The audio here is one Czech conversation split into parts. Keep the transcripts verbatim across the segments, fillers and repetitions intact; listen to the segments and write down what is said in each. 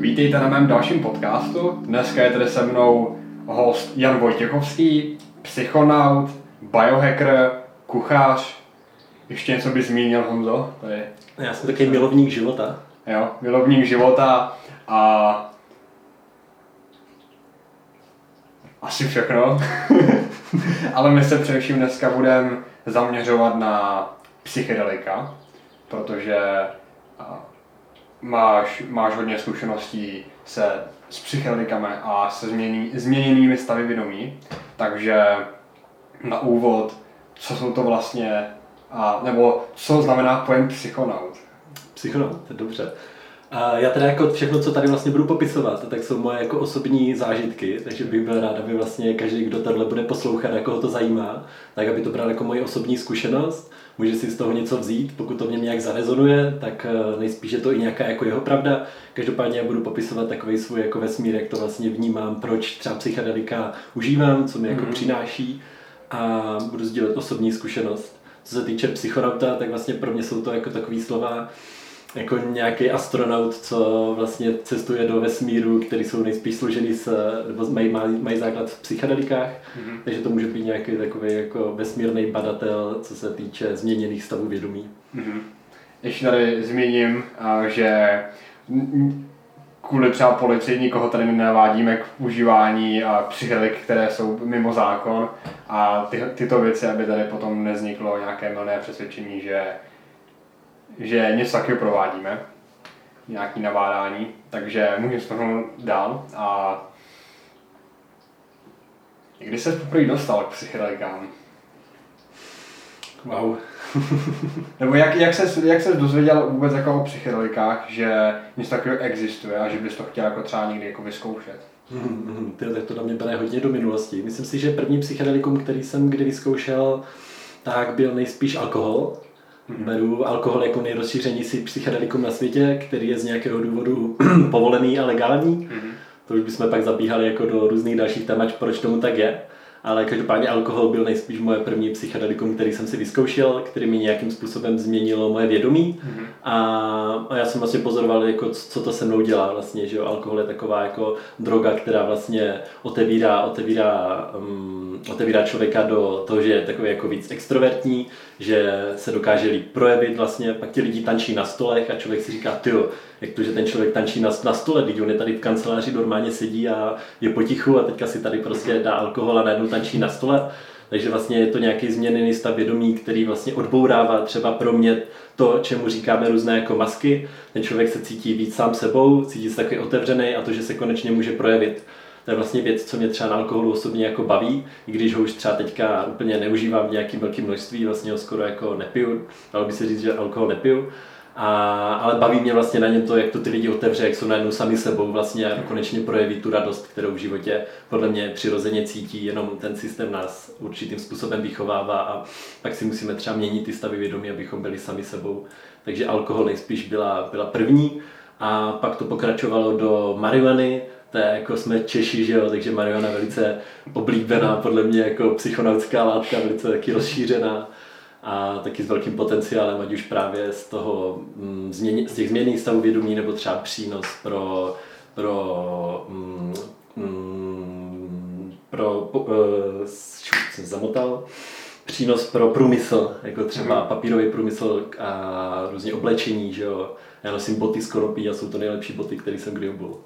Vítejte na mém dalším podcastu. Dneska je tady se mnou host Jan Vojtěchovský, psychonaut, biohacker, kuchař. Ještě něco bys zmínil, Honzo? Tady. Já jsem takový milovník života. Jo, milovník života a... asi všechno. Ale my se především dneska budeme zaměřovat na psychedelika, protože máš, máš hodně zkušeností se, s psychedelikami a se změněný, změněnými stavy vědomí. Takže na úvod, co jsou to vlastně, a, nebo co znamená pojem psychonaut? Psychonaut, to je dobře. A já teda jako všechno, co tady vlastně budu popisovat, tak jsou moje jako osobní zážitky, takže bych byl rád, aby vlastně každý, kdo tohle bude poslouchat a koho to zajímá, tak aby to bral jako moje osobní zkušenost, může si z toho něco vzít, pokud to mě nějak zarezonuje, tak nejspíš je to i nějaká jako jeho pravda. Každopádně já budu popisovat takový svůj jako vesmír, jak to vlastně vnímám, proč třeba psychedelika užívám, co mi jako mm-hmm. přináší, a budu sdílet osobní zkušenost. Co se týče psychonauta, tak vlastně pro mě jsou to jako takový slova, jako nějaký astronaut, co vlastně cestuje do vesmíru, který jsou nejspíš složený z, nebo mají, mají základ v psychedelikách, mm-hmm. takže to může být nějaký takový jako vesmírný badatel, co se týče změněných stavů vědomí. Mm-hmm. Ještě tady zmíním, že kvůli třeba policii nikoho tady nenavádíme k užívání psychedelik, které jsou mimo zákon, a ty, tyto věci, aby tady potom nevzniklo nějaké mylné přesvědčení, že že něco takového provádíme, nějaké navádání, takže můžeme splnout dál. A kdy se poprvé dostal k psychedelikám? Wow. Nebo jak, jak ses jak ses dozvěděl vůbec jako o psychedelikách, že něco takového existuje a že bys to chtěl jako třeba někdy jako vyzkoušet? Hmm, tak to na mě bere hodně do minulosti. Myslím si, že první psychedelikum, který jsem kdy vyzkoušel, tak byl nejspíš alkohol. Mm-hmm. Beru alkohol jako nejrozšířenější psychedelikum na světě, který je z nějakého důvodu povolený a legální. Mm-hmm. To už bychom pak zabíhali jako do různých dalších témat, proč tomu tak je. Ale každopádně alkohol byl nejspíš moje první psychedelikum, který jsem si vyzkoušel, který mi nějakým způsobem změnilo moje vědomí. Mm-hmm. A, a já jsem vlastně pozoroval, jako, co to se mnou dělá vlastně, že jo, alkohol je taková jako droga, která vlastně otevírá, otevírá, um, otevírá člověka do toho, že je takový jako víc extrovertní, že se dokáže líp projevit vlastně, pak ti lidi tančí na stolech a člověk si říká, tyjo, jak to, že ten člověk tančí na, na stole, když on je tady v kanceláři, normálně sedí a je potichu a teďka si tady prostě dá alkohol a najednou tančí na stole. Takže vlastně je to nějaký změněný stav vědomí, který vlastně odbourává třeba pro mě to, čemu říkáme různé jako masky. Ten člověk se cítí víc sám sebou, cítí se takový otevřený a to, že se konečně může projevit. To je vlastně věc, co mě třeba na alkoholu osobně jako baví, i když ho už třeba teďka úplně neužívám v nějakým velkým množství, vlastně ho skoro jako nepiju, dalo by se říct, že alkohol nepiju. A, ale baví mě vlastně na něm to, jak to ty lidi otevře, jak jsou najednou sami sebou vlastně a konečně projeví tu radost, kterou v životě podle mě přirozeně cítí, jenom ten systém nás určitým způsobem vychovává a pak si musíme třeba měnit ty stavy vědomí, abychom byli sami sebou. Takže alkohol nejspíš byla, byla první a pak to pokračovalo do marihuany. To je, jako jsme Češi, že jo, takže marihuana velice oblíbená, podle mě jako psychonautská látka, velice taky rozšířená a taky s velkým potenciálem, ať už právě z toho, z těch změnných stavů vědomí, nebo třeba přínos pro, pro, mm, mm, pro po, uh, jsem zamotal, přínos pro průmysl, jako třeba papírový průmysl a různě oblečení, že jo. Já nosím boty z konopí a jsou to nejlepší boty, které jsem kdy oblul.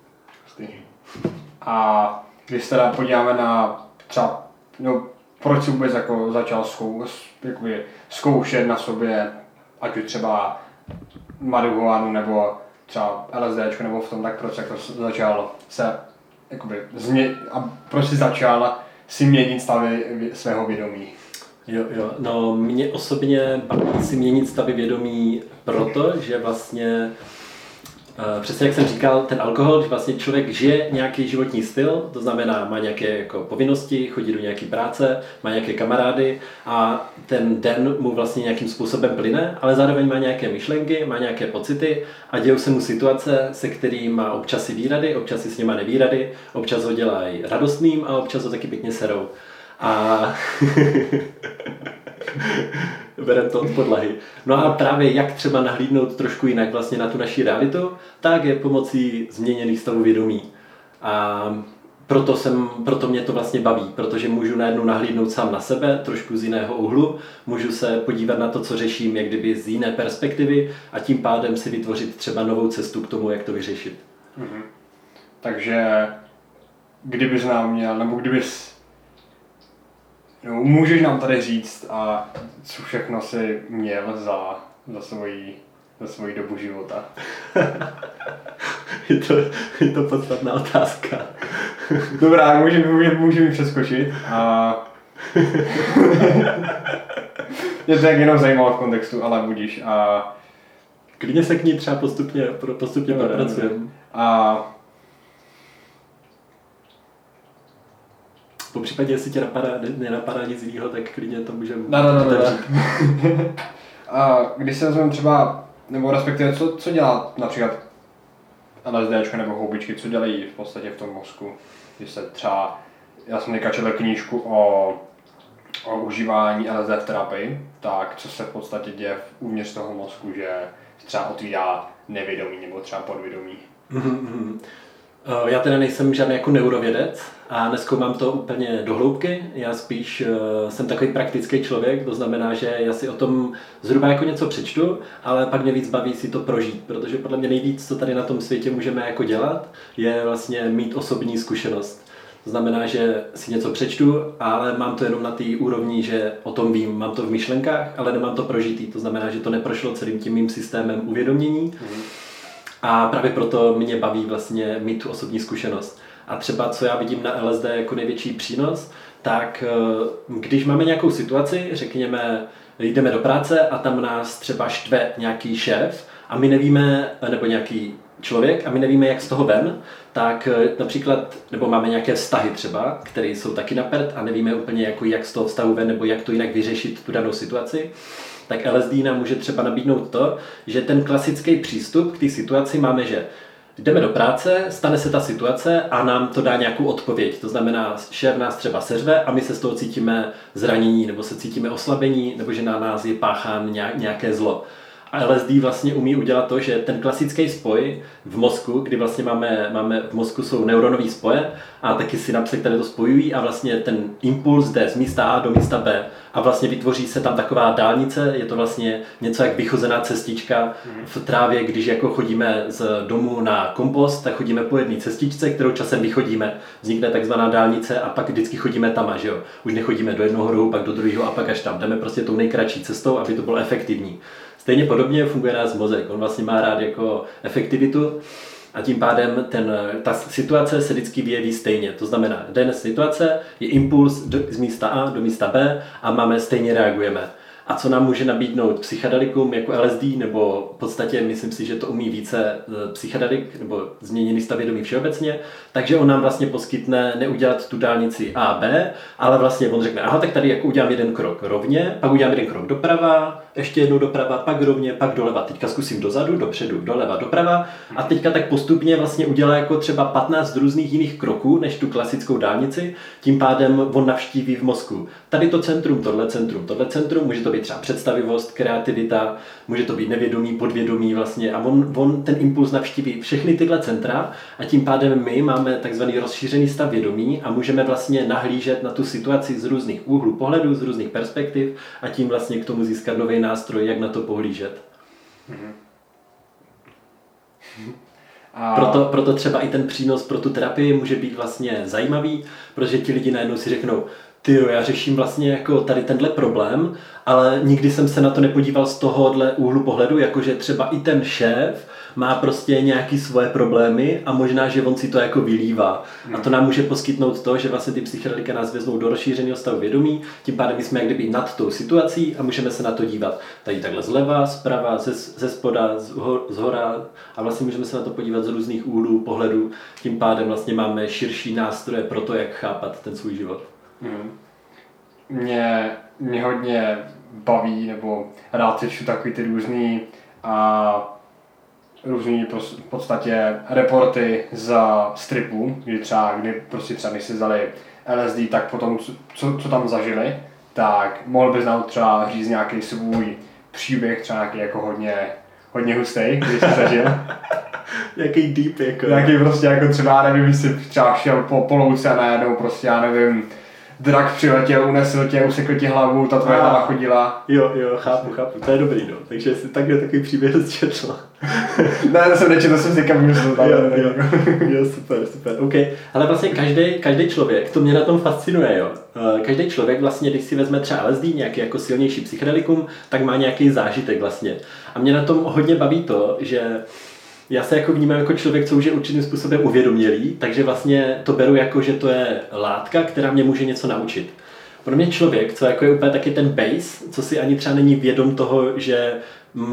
A když se teda podíváme na třeba, no, proč jsi vůbec jako začal zkou, jakoby, zkoušet na sobě, ať už třeba marihuanu nebo třeba LSDčko nebo v tom, tak proč jako začal se, jakoby, změ, a proč jsi začal si měnit stavy svého vědomí? Jo, jo, no mě osobně baví si měnit stavy vědomí proto, že vlastně přesně jak jsem říkal, ten alkohol, že vlastně člověk žije nějaký životní styl, to znamená má nějaké jako povinnosti, chodí do nějaké práce, má nějaké kamarády a ten den mu vlastně nějakým způsobem plyne, ale zároveň má nějaké myšlenky, má nějaké pocity a dějou se mu situace, se kterým má občas si výrady, občas si s nima nevýrady, občas ho dělají radostným a občas ho taky pěkně serou. a bereme to od podlahy. No a právě jak třeba nahlídnout trošku jinak vlastně na tu naši realitu, tak je pomocí změněných stavů vědomí. A proto, jsem, proto mě to vlastně baví, protože můžu najednou nahlídnout sám na sebe, trošku z jiného úhlu, můžu se podívat na to, co řeším, jak kdyby z jiné perspektivy a tím pádem si vytvořit třeba novou cestu k tomu, jak to vyřešit. Mhm. Takže kdybys nám měl, nebo kdybys, no, můžeš nám tady říct, a co všechno jsi měl za, za svoji za svoji dobu života? je, to, je to podstatná otázka. Dobrá, můžeme můžem, můžem přeskočit. A... mě to jak jenom zajímalo v kontextu, ale budíš. A... Klidně se k ní třeba postupně, postupně propracujeme. A... Po případě, jestli tě napadá, nenapadá nic jiného, tak klidně to můžeme... No, no, no, A když se vezmeme třeba, nebo respektive, co, co dělá například LSDčko nebo houbičky, co dělají v podstatě v tom mozku, když se třeba, já jsem teďka četl knížku o, o užívání el es dé v terapii, tak co se v podstatě děje v uvnitř toho mozku, že třeba otvírá nevědomí nebo třeba podvědomí. Já teda nejsem žádný jako neurovědec a nezkoumám to úplně do hloubky. Já spíš uh, jsem takový praktický člověk, to znamená, že já si o tom zhruba jako něco přečtu, ale pak mě víc baví si to prožít, protože podle mě nejvíc, co tady na tom světě můžeme jako dělat, je vlastně mít osobní zkušenost. To znamená, že si něco přečtu, ale mám to jenom na té úrovni, že o tom vím, mám to v myšlenkách, ale nemám to prožitý. To znamená, že to neprošlo celým tím mým systémem uvědomění. Mm. A právě proto mě baví vlastně mít tu osobní zkušenost. A třeba co já vidím na el es dé jako největší přínos, tak když máme nějakou situaci, řekněme, jdeme do práce a tam nás třeba štve nějaký šéf a my nevíme, nebo nějaký člověk a my nevíme, jak z toho ven, tak například, nebo máme nějaké vztahy třeba, které jsou taky na prd a nevíme úplně, jako jak z toho vztahu ven, nebo jak to jinak vyřešit tu danou situaci, tak el es dé nám může třeba nabídnout to, že ten klasický přístup k té situaci máme, že jdeme do práce, stane se ta situace a nám to dá nějakou odpověď. To znamená, šéf nás třeba seřve a my se z toho cítíme zranění, nebo se cítíme oslabení, nebo že na nás je páchán nějaké zlo. A el es dé vlastně umí udělat to, že ten klasický spoj v mozku, kdy vlastně máme, máme v mozku jsou neuronové spoje a taky synapse, které to spojují a vlastně ten impuls jde z místa A do místa B a vlastně vytvoří se tam taková dálnice, je to vlastně něco jak vychozená cestička v trávě, když jako chodíme z domu na kompost, tak chodíme po jedné cestičce, kterou časem vychodíme, vznikne takzvaná dálnice a pak vždycky chodíme tam až, jo. Už nechodíme do jednoho rohu, pak do druhého a pak až tam, jdeme prostě tou nejkratší cestou, aby to bylo efektivní. Stejně podobně funguje nás mozek, on vlastně má rád jako efektivitu a tím pádem ten, ta situace se vždycky vyjeví stejně. To znamená, daná situace je impuls do, z místa A do místa B a máme stejně reagujeme. A co nám může nabídnout psychedelikum jako el es dé, nebo v podstatě myslím si, že to umí více psychedelik, nebo změněný stav vědomí všeobecně, takže on nám vlastně poskytne neudělat tu dálnici A, B, ale vlastně on řekne, aha, tak tady jako udělám jeden krok rovně, pak udělám jeden krok doprava, ještě jednou doprava, pak rovně, pak doleva, teďka zkusím dozadu, dopředu, doleva, doprava a teďka tak postupně vlastně udělá jako třeba patnáct různých jiných kroků než tu klasickou dálnici, tím pádem on navštíví v mozku. Tady to centrum, tohle centrum, tohle centrum, může to třeba představivost, kreativita, může to být nevědomí, podvědomí vlastně a on, on ten impuls navštíví všechny tyhle centra a tím pádem my máme takzvaný rozšířený stav vědomí a můžeme vlastně nahlížet na tu situaci z různých úhlů pohledu, z různých perspektiv a tím vlastně k tomu získat nový nástroj, jak na to pohlížet. Mm-hmm. A... Proto, proto třeba i ten přínos pro tu terapii může být vlastně zajímavý, protože ti lidi najednou si řeknou, tyjo, já řeším vlastně jako tady tenhle problém, ale nikdy jsem se na to nepodíval z tohohle úhlu pohledu, jakože třeba i ten šéf má prostě nějaký svoje problémy a možná, že on si to jako vylívá. A to nám může poskytnout to, že vlastně ty psychedelika nás vezmou do rozšířeného stavu vědomí, tím pádem jsme jak kdyby nad tou situací a můžeme se na to dívat tady takhle zleva, zprava, ze, ze spoda, z, ho, z hora a vlastně můžeme se na to podívat z různých úhlů pohledu, tím pádem vlastně máme širší nástroje pro to, jak chápat ten svůj život. Mm. Mě, mě hodně baví, nebo rád si čtu takový ty různý a různý v podstatě reporty za stripu, kdy třeba, kdy prostě třeba když si vzali el es dé, tak potom, co, co tam zažili, tak mohl bys nám třeba říct nějaký svůj příběh, třeba nějaký jako hodně, hodně hustý, když jsi zažil. Jaký deep jako. Jaký prostě jako třeba, nevím, jsi třeba šel po polouce a najednou prostě, já nevím, drak přiletěl, unesl tě, usekl ti hlavu, ta tvoje hlava chodila. Jo, jo, chápu, chápu, to je dobrý, no. Takže jsi takhle takový příběh rozčetl. Ne, to jsem nečetl, to jsem si někam musel tam. Jo, jo, jo, super, super, ok. Ale vlastně každý, každý člověk, to mě na tom fascinuje, jo. Každý člověk vlastně, když si vezme třeba el es dé, nějaký jako silnější psychedelikum, tak má nějaký zážitek vlastně. A mě na tom hodně baví to, že já se jako vnímám jako člověk, co už je určitým způsobem uvědomělý, takže vlastně to beru jako, že to je látka, která mě může něco naučit. Pro mě člověk, co jako je úplně taky ten base, co si ani třeba není vědom toho, že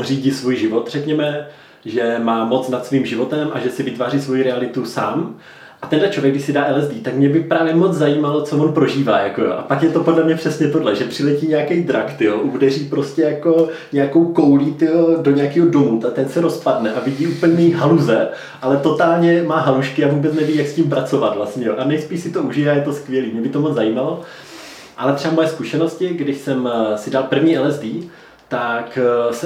řídí svůj život, řekněme, že má moc nad svým životem a že si vytváří svou realitu sám. A tenhle člověk, když si dá el es dé, tak mě by právě moc zajímalo, co on prožívá. Jako jo. A pak je to podle mě přesně tohle, že přiletí nějaký drak, tyjo, udeří prostě jako nějakou koulí, tyjo, do nějakého domu, a ten se rozpadne a vidí úplný haluze, ale totálně má halušky a vůbec neví, jak s tím pracovat vlastně. Jo. A nejspíš si to užije a je to skvělý, mě by to moc zajímalo. Ale třeba moje zkušenosti, když jsem si dal první el es dé, Tak,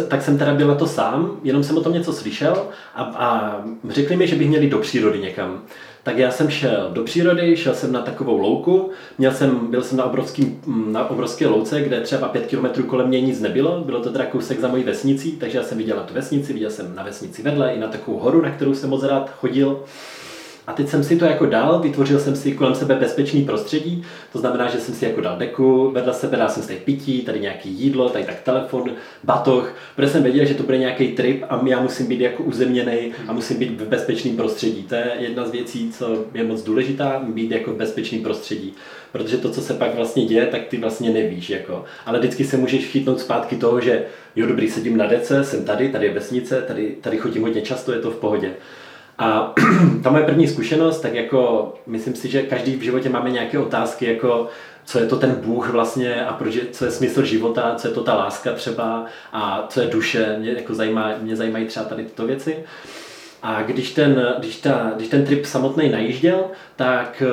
tak jsem teda byl na to sám, jenom jsem o tom něco slyšel a, a řekli mi, že bych měl jít do přírody někam. Tak já jsem šel do přírody, šel jsem na takovou louku, měl jsem, byl jsem na, obrovský, na obrovské louce, kde třeba pět kilometrů kolem mě nic nebylo, bylo to teda kousek za mojí vesnicí, takže já jsem viděl na tu vesnici, viděl jsem na vesnici vedle i na takovou horu, na kterou jsem moc rád chodil. A teď jsem si to jako dal, vytvořil jsem si kolem sebe bezpečný prostředí, to znamená, že jsem si jako dal deku, vedle sebe dal jsem si pití, tady nějaký jídlo, tady tak telefon, batoh, protože jsem věděl, že to bude nějaký trip a já musím být jako uzemněnej a musím být v bezpečném prostředí. To je jedna z věcí, co je moc důležitá, být jako v bezpečném prostředí, protože to, co se pak vlastně děje, tak ty vlastně nevíš jako. Ale vždycky se můžeš chytnout zpátky toho, že jo dobrý, sedím na dece, jsem tady, tady je vesnice, tady, tady chodím hodně často, je to v pohodě. A ta moje první zkušenost, tak jako myslím si, že každý v životě máme nějaké otázky, jako co je to ten Bůh vlastně a proč, co je smysl života, co je to ta láska třeba a co je duše, mě, jako zajímá, mě zajímají třeba tady tyto věci. A když ten, když ta, když ten trip samotný najížděl, tak,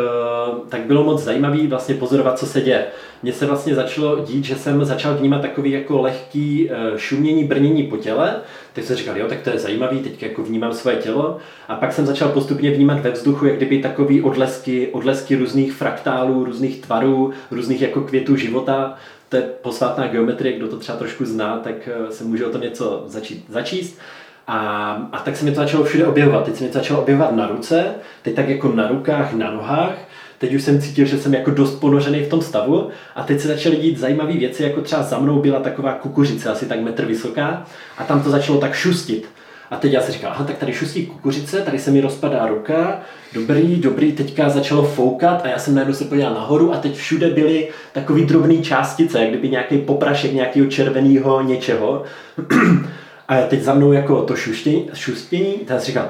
tak bylo moc zajímavý vlastně pozorovat, co se děje. Mně se vlastně začalo dít, že jsem začal vnímat takový jako lehký šumění, brnění po těle. Teď jsem říkal, jo, tak to je zajímavý, teď jako vnímám svoje tělo. A pak jsem začal postupně vnímat ve vzduchu, jak kdyby takový odlesky, odlesky různých fraktálů, různých tvarů, různých jako květů života. To je posvátná geometrie, kdo to třeba trošku zná, tak se může o tom něco začít, začíst. A, a tak se mi to začalo všude objevovat. Teď se mi to začalo objevovat na ruce, teď tak jako na rukách, na nohách. Teď už jsem cítil, že jsem jako dost ponořený v tom stavu a teď se začaly dít zajímavé věci, jako třeba za mnou byla taková kukuřice, asi tak metr vysoká a tam to začalo tak šustit. A teď já si říkal, aha, tak tady šustí kukuřice, tady se mi rozpadá ruka, dobrý, dobrý, teďka začalo foukat a já jsem najednou se podíval nahoru a teď všude byly takové drobné částice, jak kdyby nějaký poprašek nějakého červeného něčeho. A teď za mnou jako to šustění, šustění já si říkal,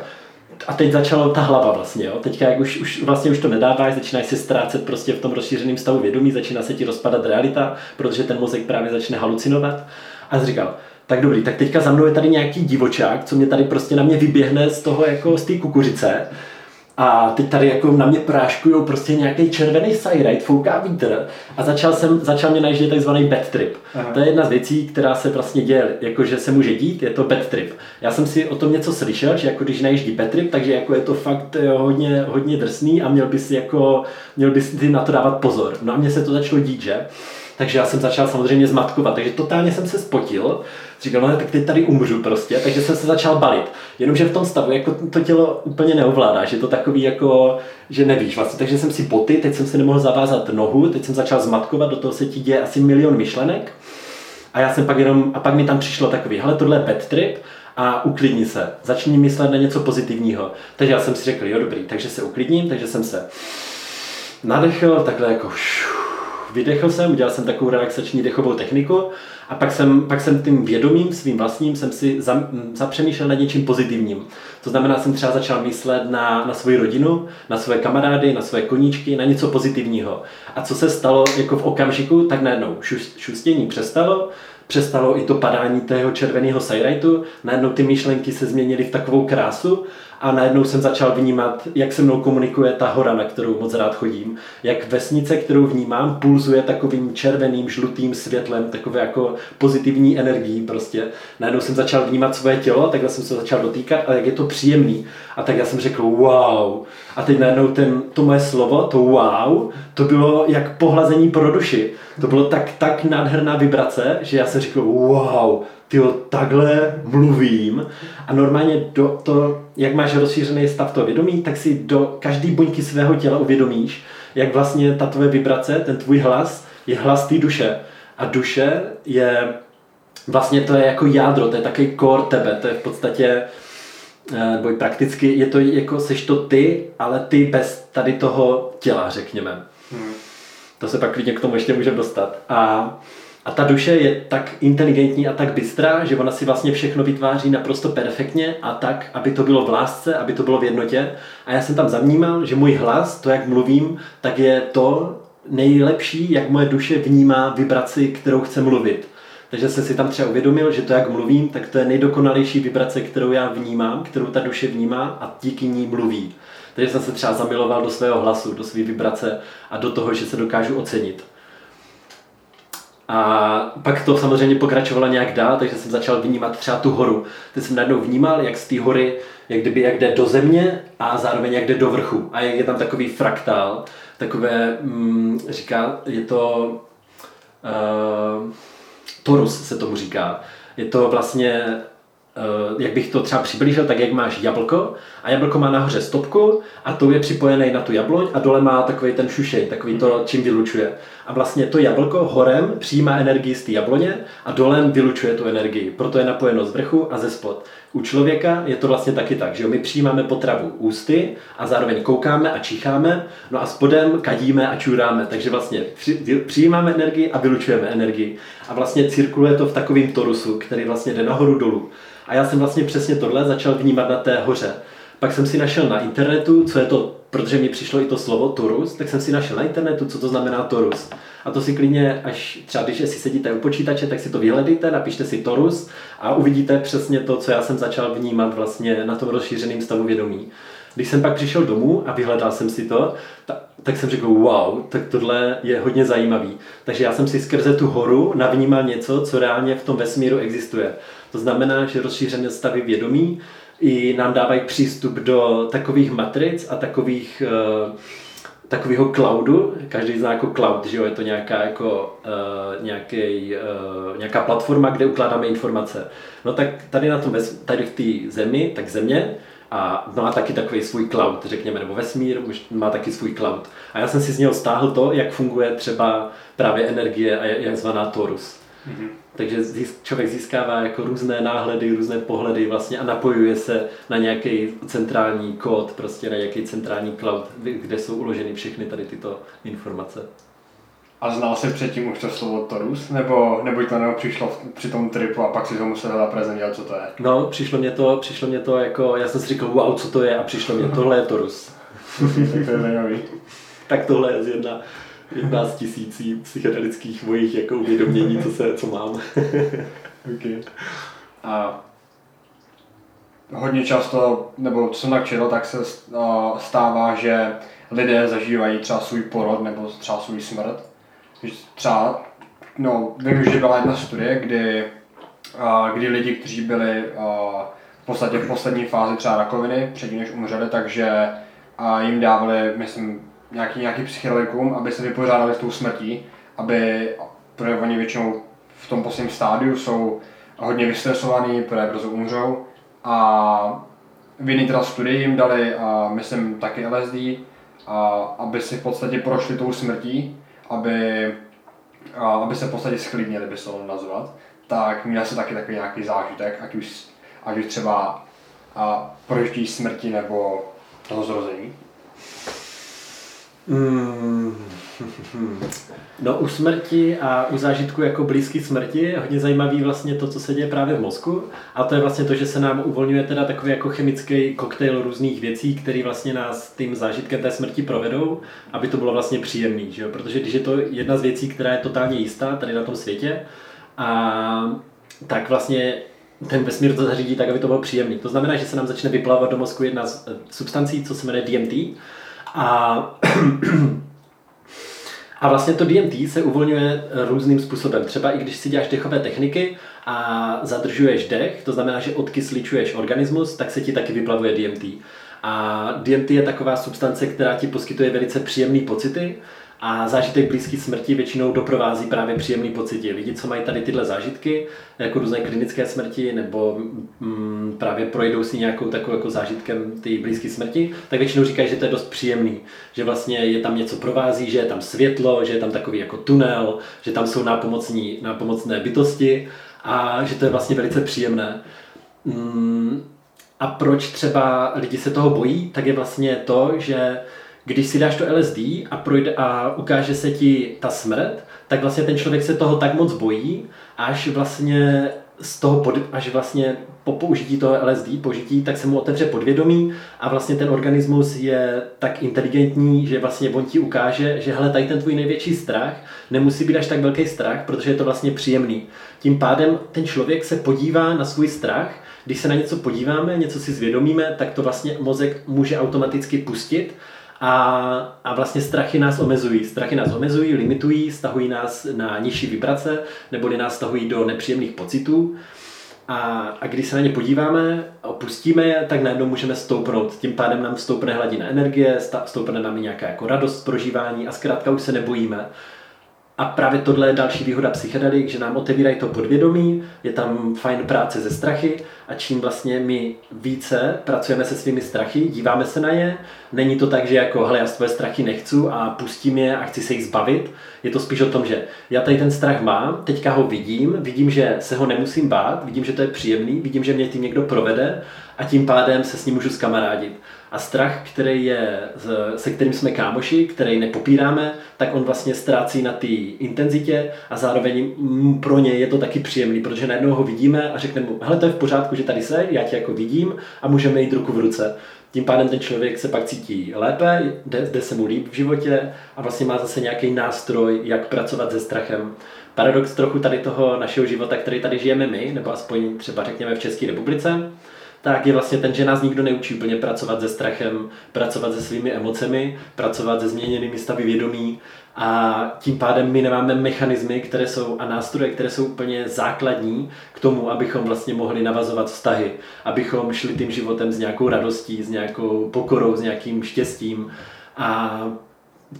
a teď začala ta hlava vlastně, jo. Teďka jak už, už, vlastně už to nedáváš, začínáš se ztrácet prostě v tom rozšířeném stavu vědomí, začíná se ti rozpadat realita, protože ten mozek právě začne halucinovat. A jsi říkal, tak dobrý, tak teďka za mnou je tady nějaký divočák, co mě tady prostě na mě vyběhne z toho jako z té kukuřice. A teď tady jako na mě práškujou prostě nějaký červený sajrajt, fouká vítr a začal, jsem, začal mě najíždět takzvaný bad trip. Aha. To je jedna z věcí, která se vlastně děje, jakože se může dít, je to bad trip. Já jsem si o tom něco slyšel, že jako když najíždí bad trip, takže jako je to fakt jo, hodně, hodně drsný a měl bys, jako, měl bys na to dávat pozor. No a mně se to začalo dít, že? Takže já jsem začal samozřejmě zmatkovat, takže totálně jsem se spotil. Říkal, no tak teď tady umřu prostě, takže jsem se začal balit. Jenomže v tom stavu jako to tělo úplně neovládá, že to takový jako, že nevíš vlastně. Takže jsem si boty, teď jsem se nemohl zavázat nohu, teď jsem začal zmatkovat, do toho se ti děje asi milion myšlenek. A já jsem pak jenom, a pak mi tam přišlo takový, hele tohle je bad trip a uklidni se, začni myslet na něco pozitivního. Takže já jsem si řekl, jo dobrý, takže se uklidním, takže jsem se nadechl, takhle jako vydechl jsem, udělal jsem takovou relaxační dechovou techniku a pak jsem, pak jsem tím vědomím, svým vlastním, jsem si za, zapřemýšlel nad něčím pozitivním. To znamená, jsem třeba začal myslet na, na svoji rodinu, na svoje kamarády, na svoje koníčky, na něco pozitivního. A co se stalo jako v okamžiku, tak najednou šustění přestalo, přestalo i to padání tého červeného sajrajtu, najednou ty myšlenky se změnily v takovou krásu a najednou jsem začal vnímat, jak se mnou komunikuje ta hora, na kterou moc rád chodím, jak vesnice, kterou vnímám, pulzuje takovým červeným, žlutým světlem, takové jako pozitivní energií prostě. Najednou jsem začal vnímat svoje tělo, takhle jsem se začal dotýkat a jak je to příjemný. A tak já jsem řekl wow. A teď najednou ten, to moje slovo, to wow, to bylo jak pohlazení pro duši. To bylo tak, tak nádherná vibrace, že já jsem řekl wow, tyjo, takhle mluvím. A normálně do to, jak máš rozšířený stav toho vědomí, tak si do každé buňky svého těla uvědomíš, jak vlastně ta tvoje vibrace, ten tvůj hlas, je hlas té duše. A duše je, vlastně to je jako jádro, to je takový core tebe, to je v podstatě, nebo prakticky, je to jako, seš to ty, ale ty bez tady toho těla, řekněme. Hmm. To se pak klidně k tomu ještě můžeme dostat. A A ta duše je tak inteligentní a tak bystrá, že ona si vlastně všechno vytváří naprosto perfektně a tak, aby to bylo v lásce, aby to bylo v jednotě. A já jsem tam zavnímal, že můj hlas, to jak mluvím, tak je to nejlepší, jak moje duše vnímá vibraci, kterou chce mluvit. Takže jsem si tam třeba uvědomil, že to jak mluvím, tak to je nejdokonalejší vibrace, kterou já vnímám, kterou ta duše vnímá a díky ní mluví. Takže jsem se třeba zamiloval do svého hlasu, do své vibrace a do toho, že se dokážu ocenit. A pak to samozřejmě pokračovalo nějak dál, takže jsem začal vnímat třeba tu horu. Teď jsem najednou vnímal, jak z té hory, jak kdyby jak jde do země a zároveň jak jde do vrchu. A jak je tam takový fraktál, takové, mm, říká, je to uh, torus se tomu říká. Je to vlastně, uh, jak bych to třeba přiblížil, tak jak máš jablko a jablko má nahoře stopku a tou je připojený na tu jabloň a dole má takový ten šušej, takový to, čím vylučuje. A vlastně to jablko horem přijímá energii z té jabloně a dolem vylučuje tu energii. Proto je napojeno z vrchu a ze spod. U člověka je to vlastně taky tak, že jo? My přijímáme potravu ústy a zároveň koukáme a čicháme, no a spodem kadíme a čuráme. Takže vlastně přijímáme energii a vylučujeme energii. A vlastně cirkuluje to v takovém torusu, který vlastně jde nahoru dolů. A já jsem vlastně přesně tohle začal vnímat na té hoře. Pak jsem si našel na internetu, co je to, protože mi přišlo i to slovo torus, tak jsem si našel na internetu, co to znamená torus. A to si klidně, až třeba když si sedíte u počítače, tak si to vyhledejte, napište si torus a uvidíte přesně to, co já jsem začal vnímat vlastně na tom rozšířeném stavu vědomí. Když jsem pak přišel domů a vyhledal jsem si to, tak jsem řekl wow, tak tohle je hodně zajímavý. Takže já jsem si skrze tu horu navnímal něco, co reálně v tom vesmíru existuje. To znamená, že rozšířené stavy vědomí i nám dávají přístup do takových matric a takových, uh, takového cloudu. Každý zná jako cloud, že jo? Je to nějaká, jako, uh, nějaký, uh, nějaká platforma, kde ukládáme informace. No tak tady na tom ves- tady v té zemi, tak země, a má taky takový svůj cloud, řekněme, nebo vesmír má taky svůj cloud. A já jsem si z něho stáhl to, jak funguje třeba právě energie a jak zvaná torus. Mm-hmm. Takže člověk získává jako různé náhledy, různé pohledy vlastně a napojuje se na nějaký centrální kód, prostě na nějaký centrální cloud, kde jsou uloženy všechny tady tyto informace. A znal jsi předtím už to slovo torus, nebo, nebo to nebo přišlo při tom tripu a pak si to musel hledat prezentovat, co to je? No, přišlo mě to, přišlo mě to jako, já jsem si říkal, wow, co to je, a přišlo mě, tohle je torus. Tak to je zajímavý. Tak tohle je z jedna. Jedna z tisící psychedelických mojich jako uvědomění, co, se, co mám. Okay. A hodně často, nebo co jsem tak četl, tak se stává, že lidé zažívají třeba svůj porod nebo třeba svůj smrt. Třeba, no, vím, že byla jedna studie, kdy, kdy lidi, kteří byli v podstatě v poslední fázi třeba rakoviny, předtím než umřeli, takže jim dávali, myslím, nějaký, nějaký psychedelikum, aby se vypořádali s tou smrtí, aby, protože oni většinou v tom posledním stádiu jsou hodně vystresovaní, protože brzo umřou, a v jiný teda studii jim dali, a myslím, taky L S D, a aby si v podstatě prošli tou smrtí, aby, a, aby se v podstatě sklidnili, by se to nazvat, tak měl se taky takový nějaký zážitek, ať už, ať už třeba a, prožití smrti nebo toho zrození. Hmm. No, u smrti a u zážitku jako blízký smrti je hodně zajímavý vlastně to, co se děje právě v mozku, a to je vlastně to, že se nám uvolňuje teda takový jako chemický koktejl různých věcí, který vlastně nás tím zážitkem té smrti provedou, aby to bylo vlastně příjemný, že jo? Protože když je to jedna z věcí, která je totálně jistá tady na tom světě, a tak vlastně ten vesmír to zařídí tak, aby to bylo příjemný. To znamená, že se nám začne vyplavat do mozku jedna z substancí, co se jmenuje D M T. A, a vlastně to D M T se uvolňuje různým způsobem. Třeba i když si děláš dechové techniky a zadržuješ dech, to znamená, že odkysličuješ organismus, tak se ti taky vyplavuje D M T. A D M T je taková substance, která ti poskytuje velice příjemné pocity a zážitek blízké smrti většinou doprovází právě příjemné pocity. Lidi, co mají tady tyhle zážitky, jako různé klinické smrti nebo mm, právě projdou si nějakou takovou jako zážitkem ty blízké smrti, tak většinou říkají, že to je dost příjemný, že vlastně je tam něco provází, že je tam světlo, že je tam takový jako tunel, že tam jsou nápomocní, nápomocné bytosti a že to je vlastně velice příjemné. Mm, a proč třeba lidi se toho bojí, tak je vlastně to, že když si dáš to L S D a, projde, a ukáže se ti ta smrt, tak vlastně ten člověk se toho tak moc bojí, až vlastně, z toho pod, až vlastně po použití toho L S D, použití, tak se mu otevře podvědomí a vlastně ten organismus je tak inteligentní, že vlastně on ti ukáže, že hele, tady ten tvůj největší strach nemusí být až tak velký strach, protože je to vlastně příjemný. Tím pádem ten člověk se podívá na svůj strach. Když se na něco podíváme, něco si zvědomíme, tak to vlastně mozek může automaticky pustit. A, a vlastně strachy nás omezují. Strachy nás omezují, limitují, stahují nás na nižší vibrace, neboli nás stahují do nepříjemných pocitů. A, a když se na ně podíváme, opustíme je, tak najednou můžeme stoupnout. Tím pádem nám stoupne hladina energie, stoupne nám i nějaká jako radost z prožívání a zkrátka už se nebojíme. A právě tohle je další výhoda psychedelik, že nám otevírají to podvědomí, je tam fajn práce se strachy a čím vlastně my více pracujeme se svými strachy, díváme se na je, není to tak, že jako hele, já svoje strachy nechci a pustím je a chci se jich zbavit, je to spíš o tom, že já tady ten strach mám, teďka ho vidím, vidím, že se ho nemusím bát, vidím, že to je příjemný, vidím, že mě tím někdo provede a tím pádem se s ním můžu zkamarádit. A strach, který je, se kterým jsme kámoši, který nepopíráme, tak on vlastně ztrácí na té intenzitě a zároveň pro něj je to taky příjemný, protože najednou ho vidíme a řekneme mu, hele, to je v pořádku, že tady se, já tě jako vidím a můžeme jít ruku v ruce. Tím pádem ten člověk se pak cítí lépe, jde, jde se mu líp v životě a vlastně má zase nějaký nástroj, jak pracovat se strachem. Paradox trochu tady toho našeho života, který tady žijeme my, nebo aspoň třeba řekněme v České republice, tak je vlastně ten, že nás nikdo neučí úplně pracovat se strachem, pracovat se svými emocemi, pracovat se změněnými stavy vědomí a tím pádem my nemáme mechanismy, které jsou a nástroje, které jsou úplně základní k tomu, abychom vlastně mohli navazovat vztahy, abychom šli tím životem s nějakou radostí, s nějakou pokorou, s nějakým štěstím a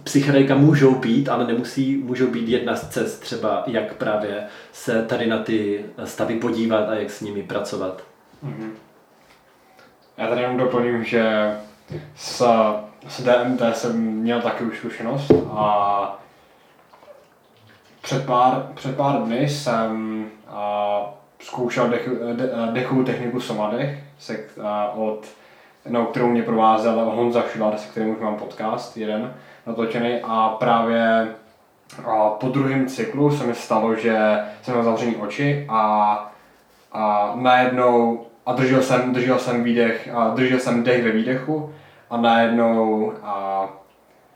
psychedelika můžou být, ale nemusí, můžou být jedna z cest třeba, jak právě se tady na ty stavy podívat a jak s nimi pracovat. Mm-hmm. Já tady jenom doplním, že s, s D M T jsem měl taky už zkušenost a před pár, před pár dny jsem a, zkoušel dech, de, dechovou techniku Somadech, se, a, od, no, kterou mě provázel Honza Šulc, se kterým už mám podcast jeden natočený a právě a, po druhém cyklu se mi stalo, že jsem měl zavřený oči a, a najednou a držel jsem, držel jsem výdech, a držel jsem dech ve výdechu a najednou a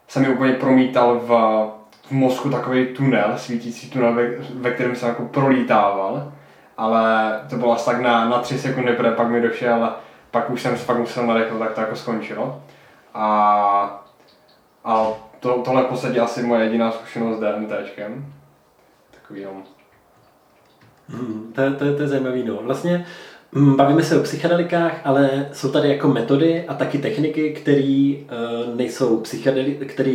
se mi úplně promítal v, v mozku takový tunel, svítící tunel, ve, ve kterém jsem jako prolítával, ale to bylo asi tak na, na tři sekundy, protože pak mi došel, pak už jsem se pak musel nadechnout, tak to jako skončilo. A, a to, tohle v podstatě asi moje jediná zkušenost s DMTčkem, takový jenom. Hmm, to, to, to je zajímavý, no. Vlastně bavíme se o psychedelikách, ale jsou tady jako metody a taky techniky, které nejsou psychedeliky, které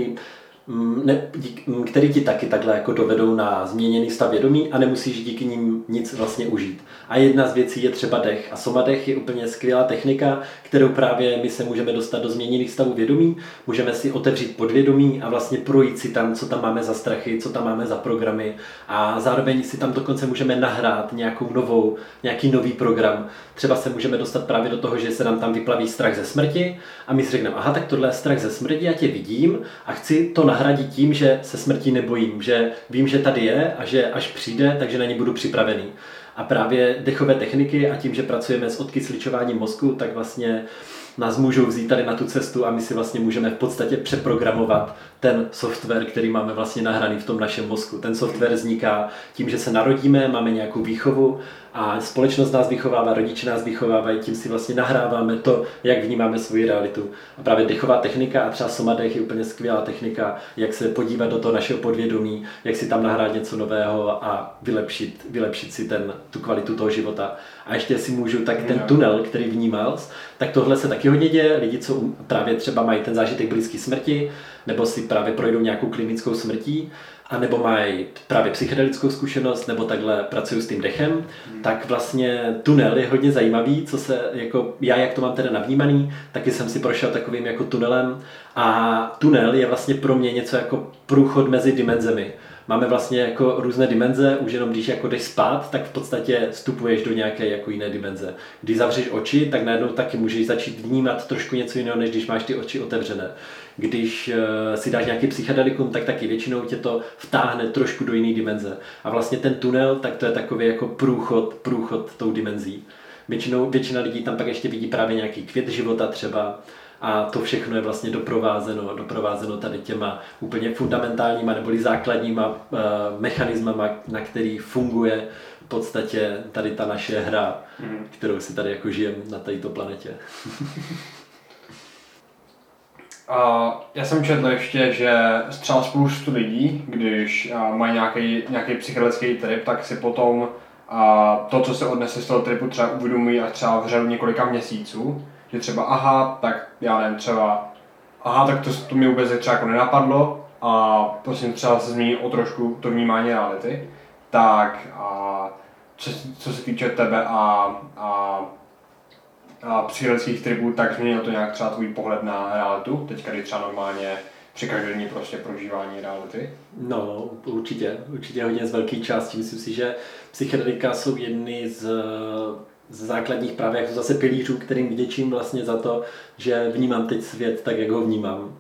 který ti taky takhle jako dovedou na změněný stav vědomí a nemusíš díky nim nic vlastně užít. A jedna z věcí je třeba dech. A somadech je úplně skvělá technika, kterou právě my se můžeme dostat do změněných stavů vědomí, můžeme si otevřít podvědomí a vlastně projít si tam, co tam máme za strachy, co tam máme za programy a zároveň si tam dokonce můžeme nahrát nějakou novou, nějaký nový program. Třeba se můžeme dostat právě do toho, že se nám tam vyplaví strach ze smrti a my si řekneme, aha, tak tohle je strach ze smrti, já tě vidím a chci to nahradit tím, že se smrti nebojím, že vím, že tady je a že až přijde, takže na ní budu připravený. A právě dechové techniky a tím, že pracujeme s odkysličováním mozku, tak vlastně nás můžou vzít tady na tu cestu a my si vlastně můžeme v podstatě přeprogramovat ten software, který máme vlastně nahraný v tom našem mozku. Ten software vzniká tím, že se narodíme, máme nějakou výchovu a společnost nás vychovává, rodiče nás vychovávají, tím si vlastně nahráváme to, jak vnímáme svoji realitu. A právě dechová technika a třeba somadech je úplně skvělá technika, jak se podívat do toho našeho podvědomí, jak si tam nahrát něco nového a vylepšit, vylepšit si ten, tu kvalitu toho života. A ještě si můžu, tak ten tunel, který vnímal, tak tohle se taky hodně děje. Lidi, co právě třeba mají ten zážitek blízké smrti, nebo si právě projdou nějakou klinickou smrtí, a nebo mají právě psychedelickou zkušenost, nebo takhle pracují s tím dechem, hmm. tak vlastně tunel je hodně zajímavý, co se, jako já jak to mám teda navnímaný, taky jsem si prošel takovým jako tunelem a tunel je vlastně pro mě něco jako průchod mezi dimenzemi. Máme vlastně jako různé dimenze, už jenom když jako jdeš spát, tak v podstatě vstupuješ do nějaké jako jiné dimenze. Když zavřeš oči, tak najednou taky můžeš začít vnímat trošku něco jiného, než když máš ty oči otevřené. Když uh, si dáš nějaký psychedelikum, tak taky většinou tě to vtáhne trošku do jiné dimenze. A vlastně ten tunel, tak to je takový jako průchod, průchod tou dimenzí. Většinou, většina lidí tam pak ještě vidí právě nějaký květ života třeba. A to všechno je vlastně doprovázeno, doprovázeno tady těma úplně fundamentálníma neboli základníma e, mechanismama, na který funguje v podstatě tady ta naše hra, mm. kterou si tady jako žijeme na této planetě. A já jsem četl ještě, že třeba spoustu lidí, když mají nějaký, nějaký psychedelický trip, tak si potom a to, co se odnese z toho tripu, třeba uvědomují a třeba v řadu několika měsíců. Že třeba aha, tak já nevím, třeba aha, tak to, to mi vůbec třeba jako nenapadlo a prostě třeba se změní o trošku to vnímání reality. Tak a co, co se týče tebe a, a, a psychedelických tripů, tak změnilo to nějak třeba tvůj pohled na realitu, teďka kdy třeba normálně při každodenní prostě prožívání reality? No, určitě, určitě hodně z velké části. Myslím si, že psychedelika jsou jedny z z základních právě jako zase pilířů, kterým vděčím vlastně za to, že vnímám teď svět tak, jak ho vnímám.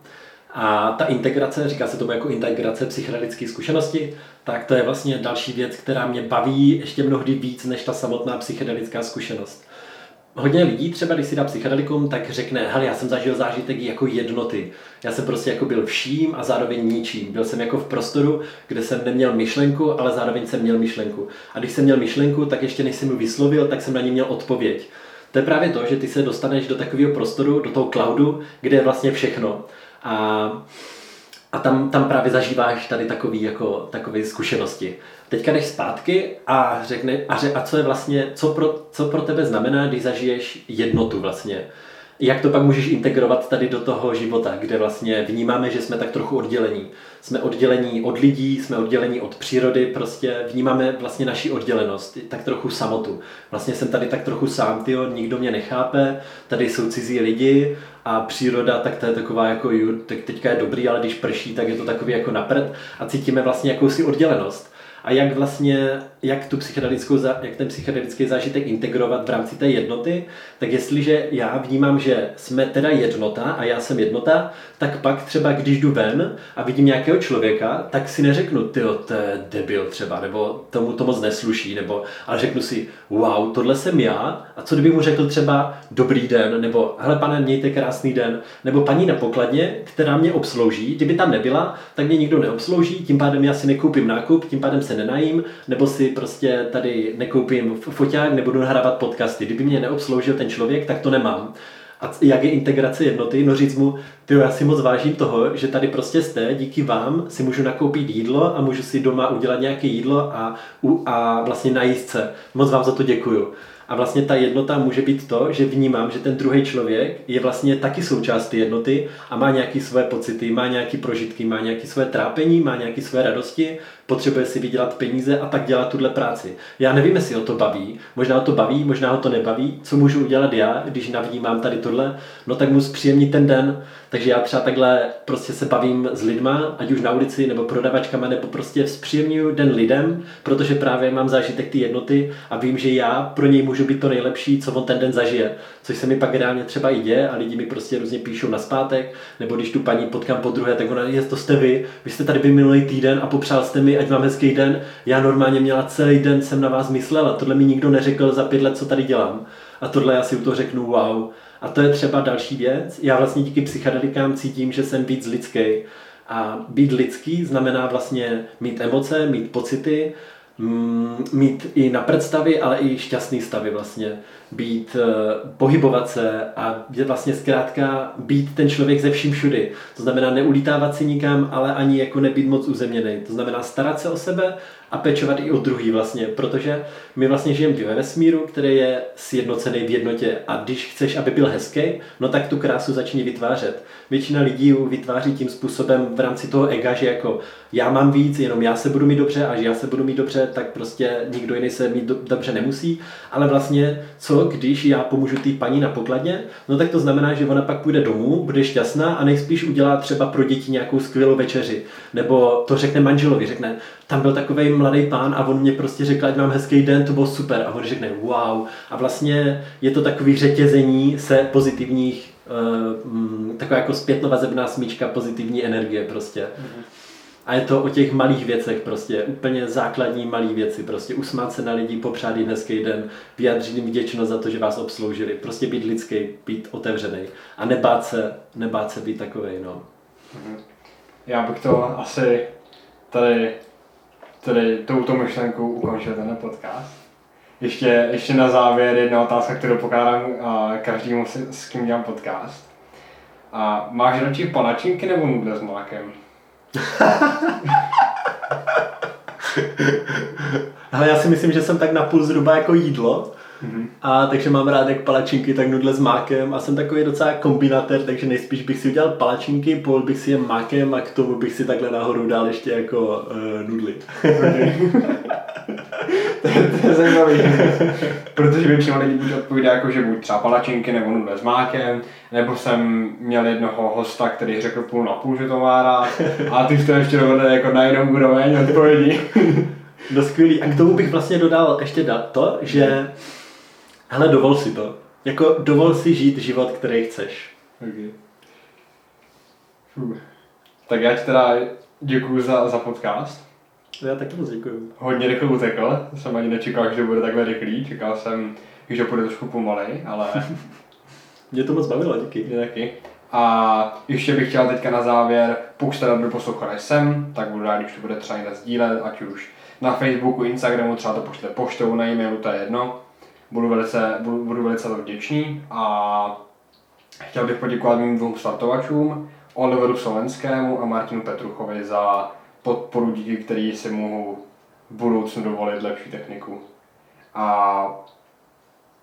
A ta integrace, říká se tomu jako integrace psychedelické zkušenosti, tak to je vlastně další věc, která mě baví ještě mnohdy víc než ta samotná psychedelická zkušenost. Hodně lidí třeba, když si dá psychedelikum, tak řekne, hele, já jsem zažil zážitek jako jednoty. Já jsem prostě jako byl vším a zároveň ničím. Byl jsem jako v prostoru, kde jsem neměl myšlenku, ale zároveň jsem měl myšlenku. A když jsem měl myšlenku, tak ještě než jsem ji vyslovil, tak jsem na ní měl odpověď. To je právě to, že ty se dostaneš do takového prostoru, do toho cloudu, kde je vlastně všechno. A A tam, tam právě zažíváš tady takové jako, zkušenosti. Teďka jdeš zpátky a řekne, a, ře, a co je vlastně, co pro, co pro tebe znamená, když zažiješ jednotu vlastně. Jak to pak můžeš integrovat tady do toho života, kde vlastně vnímáme, že jsme tak trochu oddělení. Jsme oddělení od lidí, jsme oddělení od přírody, prostě vnímáme vlastně naši oddělenost, tak trochu samotu. Vlastně jsem tady tak trochu sám, tyjo, nikdo mě nechápe, tady jsou cizí lidi a příroda, tak to je taková jako, tak teďka je dobrý, ale když prší, tak je to takový jako na prd a cítíme vlastně jakousi oddělenost. A jak vlastně, jak, tu psychedelickou, jak ten psychedelický zážitek integrovat v rámci té jednoty, tak jestliže já vnímám, že jsme teda jednota a já jsem jednota, tak pak třeba když jdu ven a vidím nějakého člověka, tak si neřeknu, tyjo, to je debil třeba, nebo tomu to moc nesluší, nebo, ale řeknu si, wow, tohle jsem já, a co kdyby mu řekl třeba dobrý den, nebo hele pane, mějte krásný den, nebo paní na pokladně, která mě obslouží, kdyby tam nebyla, tak mě nikdo neobslouží, tím pádem já si nekoupím nákup, tím pádem se nenajím, nebo si prostě tady nekoupím foťák, nebudu nahrávat podcasty. Kdyby mě neobsloužil ten člověk, tak to nemám. A jak je integrace jednoty? No říct mu, tyjo, já si moc vážím toho, že tady prostě jste, díky vám si můžu nakoupit jídlo a můžu si doma udělat nějaké jídlo a, a vlastně najíst se. Moc vám za to děkuju. A vlastně ta jednota může být to, že vnímám, že ten druhý člověk je vlastně taky součást té jednoty a má nějaké své pocity, má nějaké prožitky, má nějaké své trápení, má nějaké své radosti, potřebuje si vydělat peníze a tak dělat tuhle práci. Já nevím, jestli ho to baví, možná ho to baví, možná ho to nebaví, co můžu udělat já, když navnímám tady tohle, no tak mu zpříjemní ten den. Takže já třeba takhle prostě se bavím s lidma, ať už na ulici nebo prodavačkama, nebo prostě zpříjemňuju den lidem, protože právě mám zážitek té jednoty a vím, že já pro něj můžu být to nejlepší, co on ten den zažije. Což se mi pak reálně třeba i děje a lidi mi prostě různě píšou nazpátek, nebo když tu paní potkám podruhé, tak ona, to jste vy, vy jste tady byl minulý týden a popřál jste mi, ať mám hezký den, já normálně měla celý den, jsem na vás myslela, tohle mi nikdo neřekl za pět let, co tady dělám. A tohle já si u toho řeknu wow. A to je třeba další věc. Já vlastně díky psychedelikám cítím, že jsem víc lidský. A být lidský znamená vlastně mít emoce, mít pocity, mít i na představy, ale i šťastný stavy vlastně. Být, pohybovat se a vlastně zkrátka být ten člověk ze vším všudy. To znamená neulítávat si nikam, ale ani jako nebýt moc uzemněný. To znamená starat se o sebe a pečovat i o druhý vlastně, protože my vlastně žijeme ve vesmíru, který je sjednocený v jednotě a když chceš, aby byl hezký, no tak tu krásu začni vytvářet. Většina lidí ji vytváří tím způsobem v rámci toho ega, že jako já mám víc, jenom já se budu mít dobře a že já se budu mít dobře, tak prostě nikdo jiný se mít dobře nemusí, ale vlastně co když já pomůžu té paní na pokladně, no tak to znamená, že ona pak půjde domů, bude šťastná a nejspíš udělá třeba pro děti nějakou skvělou večeři. Nebo to řekne manželovi, řekne, tam byl takovej mladý pán a on mě prostě řekl, ať mám hezký den, to bylo super. A on řekne, wow. A vlastně je to takový řetězení se pozitivních, taková jako zpětnovazebná smyčka pozitivní energie prostě. A je to o těch malých věcech prostě, úplně základní malý věci prostě, usmát se na lidi, popřát jim hezký den, vyjádřit jim vděčnost za to, že vás obsloužili, prostě být lidský, být otevřený a nebát se, nebát se být takovej, no. Já bych to asi tady, tady touto myšlenkou ukončil ten podcast. Ještě, ještě na závěr jedna otázka, kterou pokládám každému, s kým dělám podcast. A máš radši palačinky nebo nudle s mlákem? Ale já si myslím, že jsem tak napůl zhruba jako jídlo, mm-hmm. a takže mám rád jak palačinky, tak nudle s mákem a jsem takový docela kombinatér, takže nejspíš bych si udělal palačinky, pol bych si je mákem a k tomu bych si takhle nahoru dal ještě jako uh, nudly. to, to je zajímavý, protože většina lidí buď odpovídá jako, že buď třeba palačinky nebo nudle s mákem, nebo jsem měl jednoho hosta, který řekl půl na půl, že to má rád, a ty jsi to ještě dovede jako na jinou úroveň odpovědí. No skvělý. A k tomu bych vlastně dodal ještě to, že hele, dovol si to. Jako dovol si žít život, který chceš. Okay. Tak já ti teda děkuju za, za podcast. Já taky moc děkuju. Hodně rychle utekl. Jsem ani nečekal, že to bude takhle rychlý. Čekal jsem, že bude trošku pomalej, ale... Mě to moc bavilo, díky. Mě taky. A ještě bych chtěl teďka na závěr, pokud jste dobře poslouchali sem, tak budu rád, když to bude třeba někde sdílet, ať už na Facebooku, Instagramu, třeba to pošle poštou, na e-mailu, to je jedno. Budu velice, budu, budu velice vděčný a chtěl bych poděkovat mým dvou startovačům, Oliveru Slovenskému a Martinu Petruchovi za podporu, díky který si mohou v budoucnu dovolit lepší techniku. A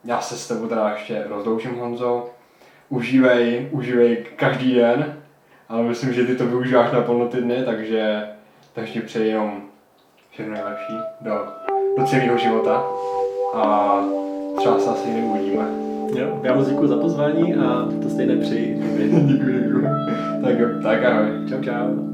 já se s tebou teda ještě rozloučím, Honzo. Užívej, užívej každý den, ale myslím, že ty to využíváš na plno ty dny, takže, takže ti přeji jenom všechno nejlepší do, do celého života a třeba se asi někdy uvidíme. Jo, já moc děkuji za pozvání a to stejné přeji. Děkuji, děkuji. Tak jo, tak ahoj. Čau, čau.